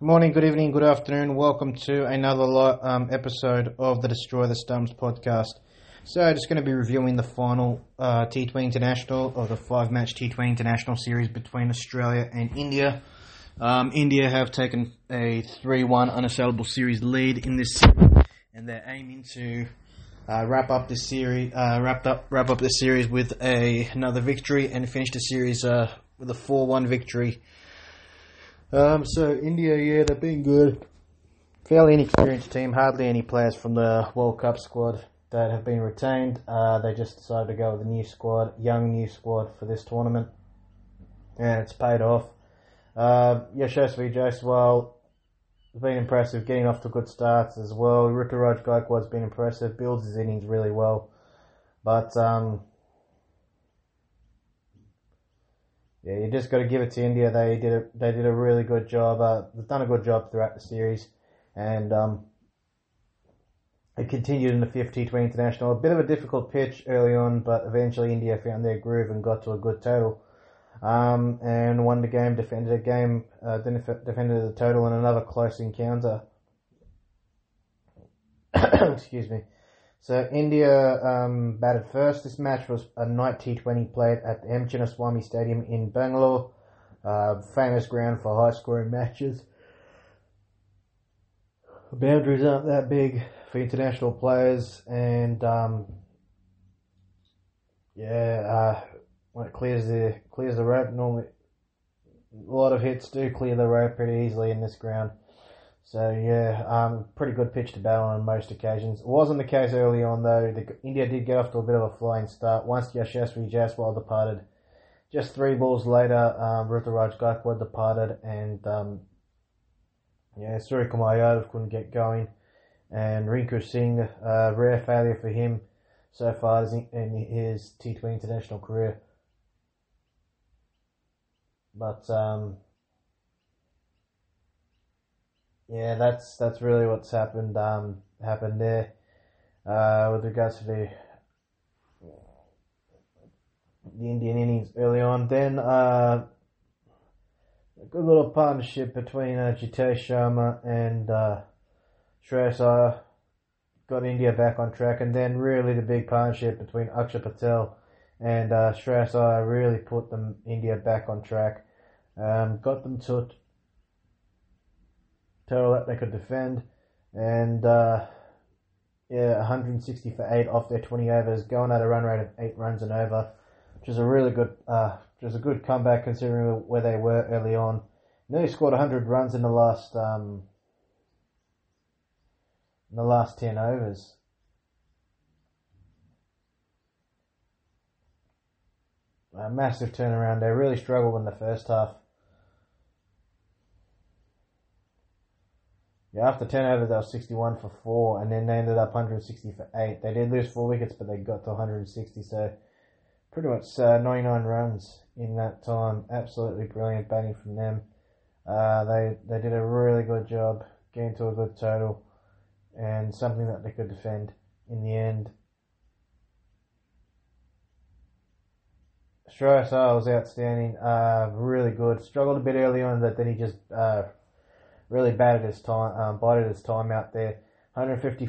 Good morning, good evening, good afternoon. Welcome to another episode of the Destroy the Stumps podcast. So just going to be reviewing the final T20 International, or the five-match T20 International series between Australia and India. India have taken a 3-1 unassailable series lead in this series, and they're aiming to wrap up the series with another victory and finish the series with a 4-1 victory. So India, they're being good. Fairly inexperienced team, hardly any players from the World Cup squad that have been retained. They just decided to go with a young new squad for this tournament, and it's paid off. Yashasvi Jaiswal has been impressive, getting off to good starts as well. Ruturaj Gaikwad's been impressive, builds his innings really well, but you just got to give it to India. They did a really good job. They've done a good job throughout the series, and it continued in the fifth T20 International. A bit of a difficult pitch early on, but eventually India found their groove and got to a good total, and won the game. Defended the total in another close encounter. Excuse me. So India batted first. This match was a night T20 played at the M. Chinnaswamy Stadium in Bangalore, famous ground for high-scoring matches. The boundaries aren't that big for international players, and when it clears the rope, normally a lot of hits do clear the rope pretty easily in this ground. So pretty good pitch to battle on most occasions. It wasn't the case early on though. India did get off to a bit of a flying start. Once Yashasvi Jaiswal departed, just three balls later, Ruturaj Gaikwad departed, and Surya Kumar Yadav couldn't get going, and Rinku Singh, rare failure for him so far in his T20 international career. But that's really what's happened. Happened there with regards to the Indian innings early on. Then a good little partnership between Jitesh Sharma and Shreyas Iyer got India back on track, and then really the big partnership between Axar Patel and Shreyas Iyer really put India back on track. Got them to that they could defend, and 160 for 8 off their 20 overs, going at a run rate of 8 runs and over, which is a really good, just a good comeback considering where they were early on. Nearly scored 100 runs in the last 10 overs. A massive turnaround. They really struggled in the first half. After 10 overs, they were 61 for 4, and then they ended up 160 for 8. They did lose 4 wickets, but they got to 160, so pretty much 99 runs in that time. Absolutely brilliant batting from them. They did a really good job getting to a good total, and something that they could defend in the end. Shreyas Iyer was outstanding, really good. Struggled a bit early on, but then he just really bided his time out there. 53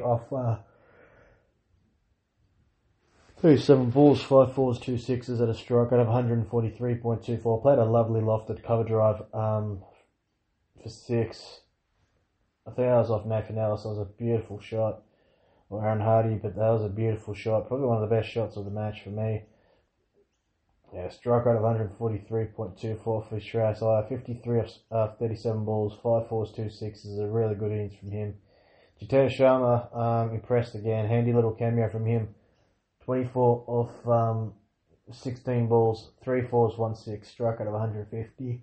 off 37 balls, 5 fours, 2 sixes at a strike out of 143.24. Played a lovely lofted cover drive for 6. I think that was off Nathan Ellis. That was a beautiful shot. Or Aaron Hardy, but that was a beautiful shot. Probably one of the best shots of the match for me. Yeah, strike rate of 143.24 for Shreyas Iyer, 53 off 37 balls, 5 fours, 2 sixes, a really good innings from him. Jitesh Sharma impressed again, handy little cameo from him, 24 off 16 balls, 3 fours, 1 six, strike rate of 150.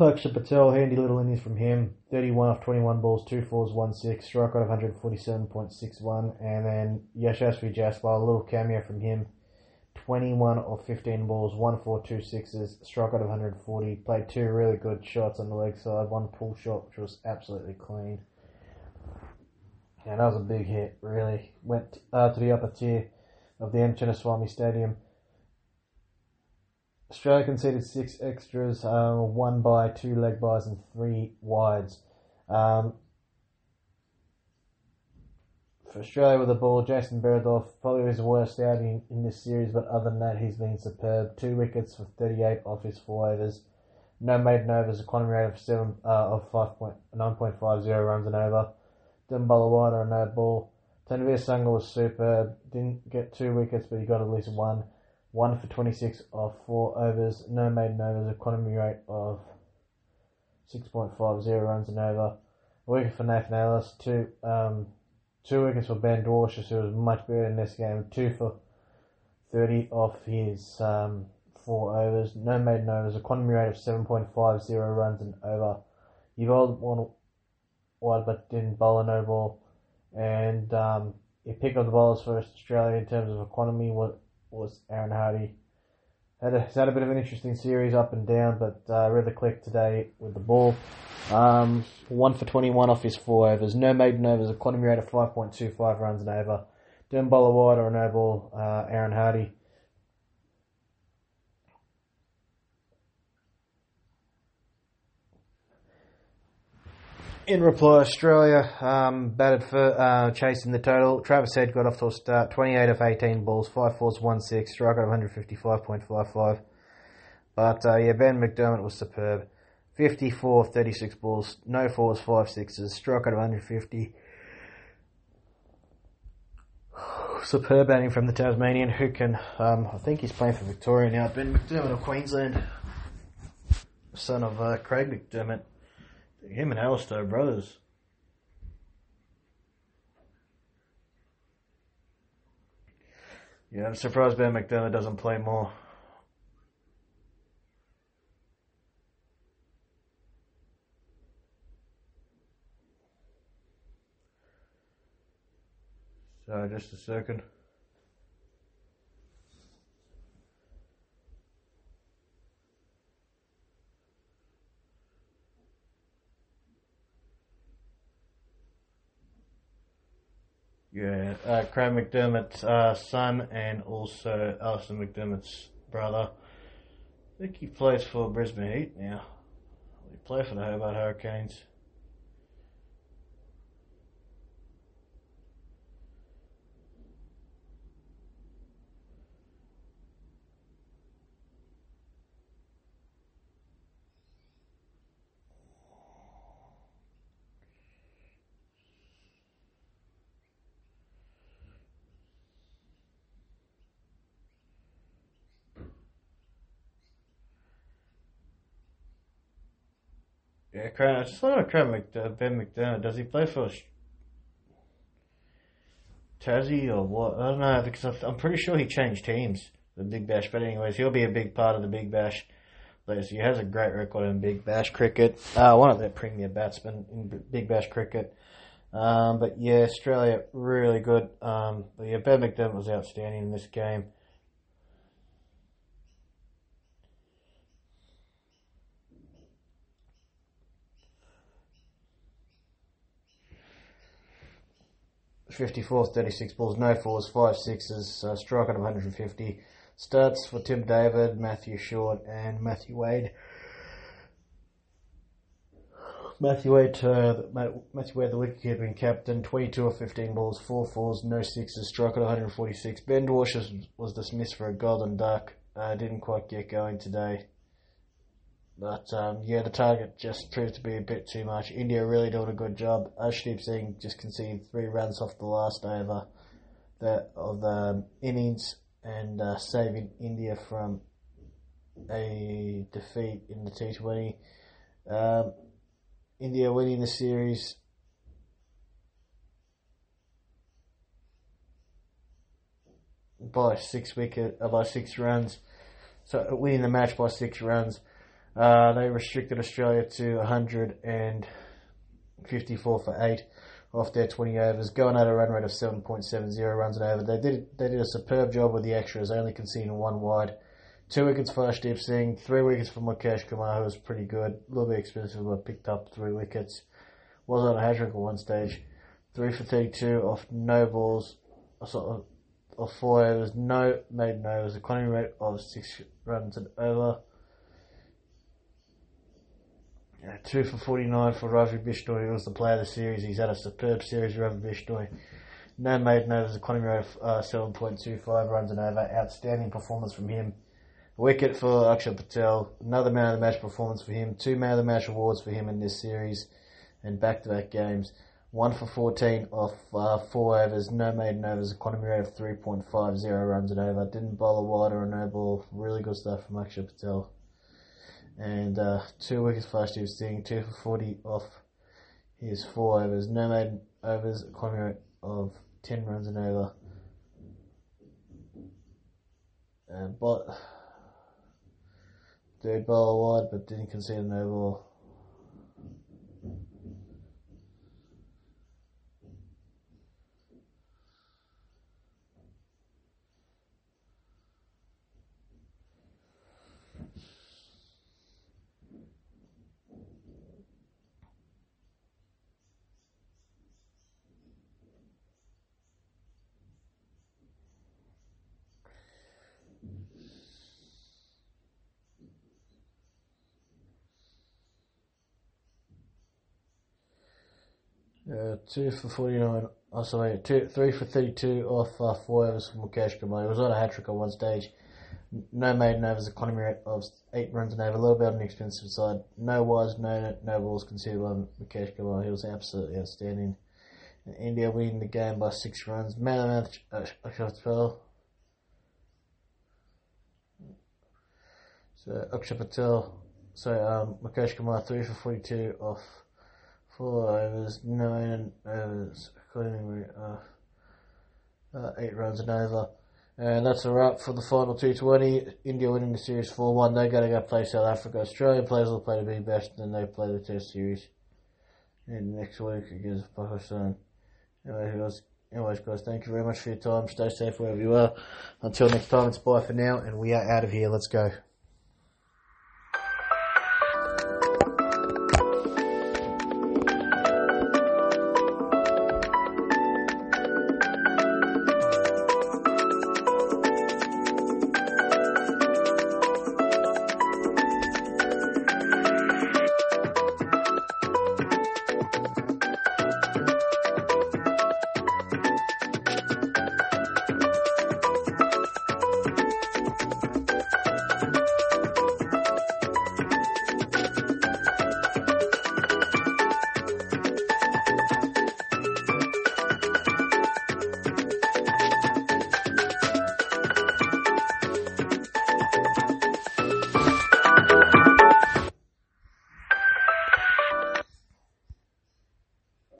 Axar Patel, handy little innings from him, 31 off 21 balls, 2 fours, 1 6, strike out of 147.61, and then Yashasvi Jaiswal, a little cameo from him, 21 off 15 balls, 1 4, 2 sixes, strike out of 140, played 2 really good shots on the leg side, 1 pull shot which was absolutely clean, and that was a big hit really, went to the upper tier of the M. Chinnaswamy Stadium. Australia conceded six extras, one by, two leg byes and three wides. For Australia with the ball, Jason Behrendorf, probably his worst outing in this series, but other than that, he's been superb. 2 wickets for 38 off his 4 overs. No maiden overs, a economy rate of 9.50 runs and over. Didn't bowl wide or no ball. Tanveer Sangha was superb. Didn't get 2 wickets, but he got at least one. 1 for 26 off 4 overs. No maiden overs, economy rate of 6.50 runs and over. A wicket for Nathan Ellis. 2 wickets for Ben Dwarshuis, who was much better in this game. 2 for 30 off his 4 overs. No maiden overs. Economy rate of 7.50 runs and over. He bowled one wide but didn't bowl a no ball. And he picked up the bowlers for Australia in terms of economy. Was Aaron Hardy. Had a bit of an interesting series, up and down, but really clicked today with the ball. 1 for 21 off his 4 overs. No maiden overs, economy rate of 5.25 runs and over. Didn't bowl a wide or a no ball, Aaron Hardy. In reply, Australia batted for chasing the total. Travis Head got off to a start, 28 of 18 balls, 5 fours, 1 6, strike out of 155.55. But, Ben McDermott was superb. 54 of 36 balls, no fours, 5 sixes, strike out of 150. Superb batting from the Tasmanian, who can, I think he's playing for Victoria now. Ben McDermott of Queensland, son of Craig McDermott. Him and Alistair brothers. Yeah, I'm surprised Ben McDermott doesn't play more. So, just a second. Yeah, Craig McDermott's son and also Alistair McDermott's brother. I think he plays for Brisbane Heat now. He plays for the Hobart Hurricanes. I just thought of Ben McDermott. Does he play for Tassie or what? I don't know, because I'm pretty sure he changed teams, the Big Bash. But anyways, he'll be a big part of the Big Bash. He has a great record in Big Bash cricket. One of their premier batsmen in Big Bash cricket. But yeah, Australia, really good. But yeah, Ben McDermott was outstanding in this game. Fifty-four, 36 balls, no fours, 5 sixes, strike out of 150. Starts for Tim David, Matthew Short, and Matthew Wade. Matthew Wade, the wicketkeeping captain, 22 of 15 balls, 4 fours, no sixes, strike out of 146. Ben Dwarshuis was dismissed for a golden duck. Didn't quite get going today, but yeah, the target just proved to be a bit too much. India really doing a good job. Arshdeep Singh just conceded 3 runs off the last over of the innings and saving India from a defeat in the T20. India winning the series. By 6 runs. So winning the match by 6 runs. They restricted Australia to 154 for 8 off their 20 overs, going at a run rate of 7.70 runs and over. They did a superb job with the extras, only conceding 1 wide. 2 wickets for Arshdeep Singh, 3 wickets for Mukesh Kumar, who was pretty good. A little bit expensive, but picked up 3 wickets. Was on a hat-trick at one stage. 3 for 32 off no balls, of 4 overs, no maiden overs, economy rate of 6 runs and over. 2 for 49 for Ravi Bishnoi. He was the player of the series. He's had a superb series, Ravi Bishnoi. No maiden overs, economy rate of 7.25 runs and over. Outstanding performance from him. Wicket for Axar Patel. Another man of the match performance for him. 2 man of the match awards for him in this series and back-to-back games. 1 for 14 off 4 overs, no maiden overs, economy rate of 3.50 runs and over. Didn't bowl a wide or a no ball. Really good stuff from Axar Patel. And 2 wickets for Arshdeep Singh, 2 for 40 off his 4 overs, no maiden overs, economy rate of 10 runs and over. But did bowl a wide but didn't concede a no ball. Two for 49. Oh, sorry, 3 for 32 off 4 overs for Mukesh Kumar. He was on a hat trick at one stage. No maiden overs, economy rate of 8 runs and over. A little bit on the expensive side. No wides, no balls conceded by Mukesh Kumar. He was absolutely outstanding. And India winning the game by 6 runs. Man of the match, Axar Patel. So Axar Patel, Mukesh Kumar 3 for 42 off 4 overs, 9 overs, accordingly, 8 runs and over. And that's a wrap for the final T20. India winning the series 4-1. They're going to go play South Africa. Australian players will play the big best, and then they play the Test series in next week against Pakistan. Anyways, guys, thank you very much for your time. Stay safe wherever you are. Until next time, it's bye for now, and we are out of here. Let's go.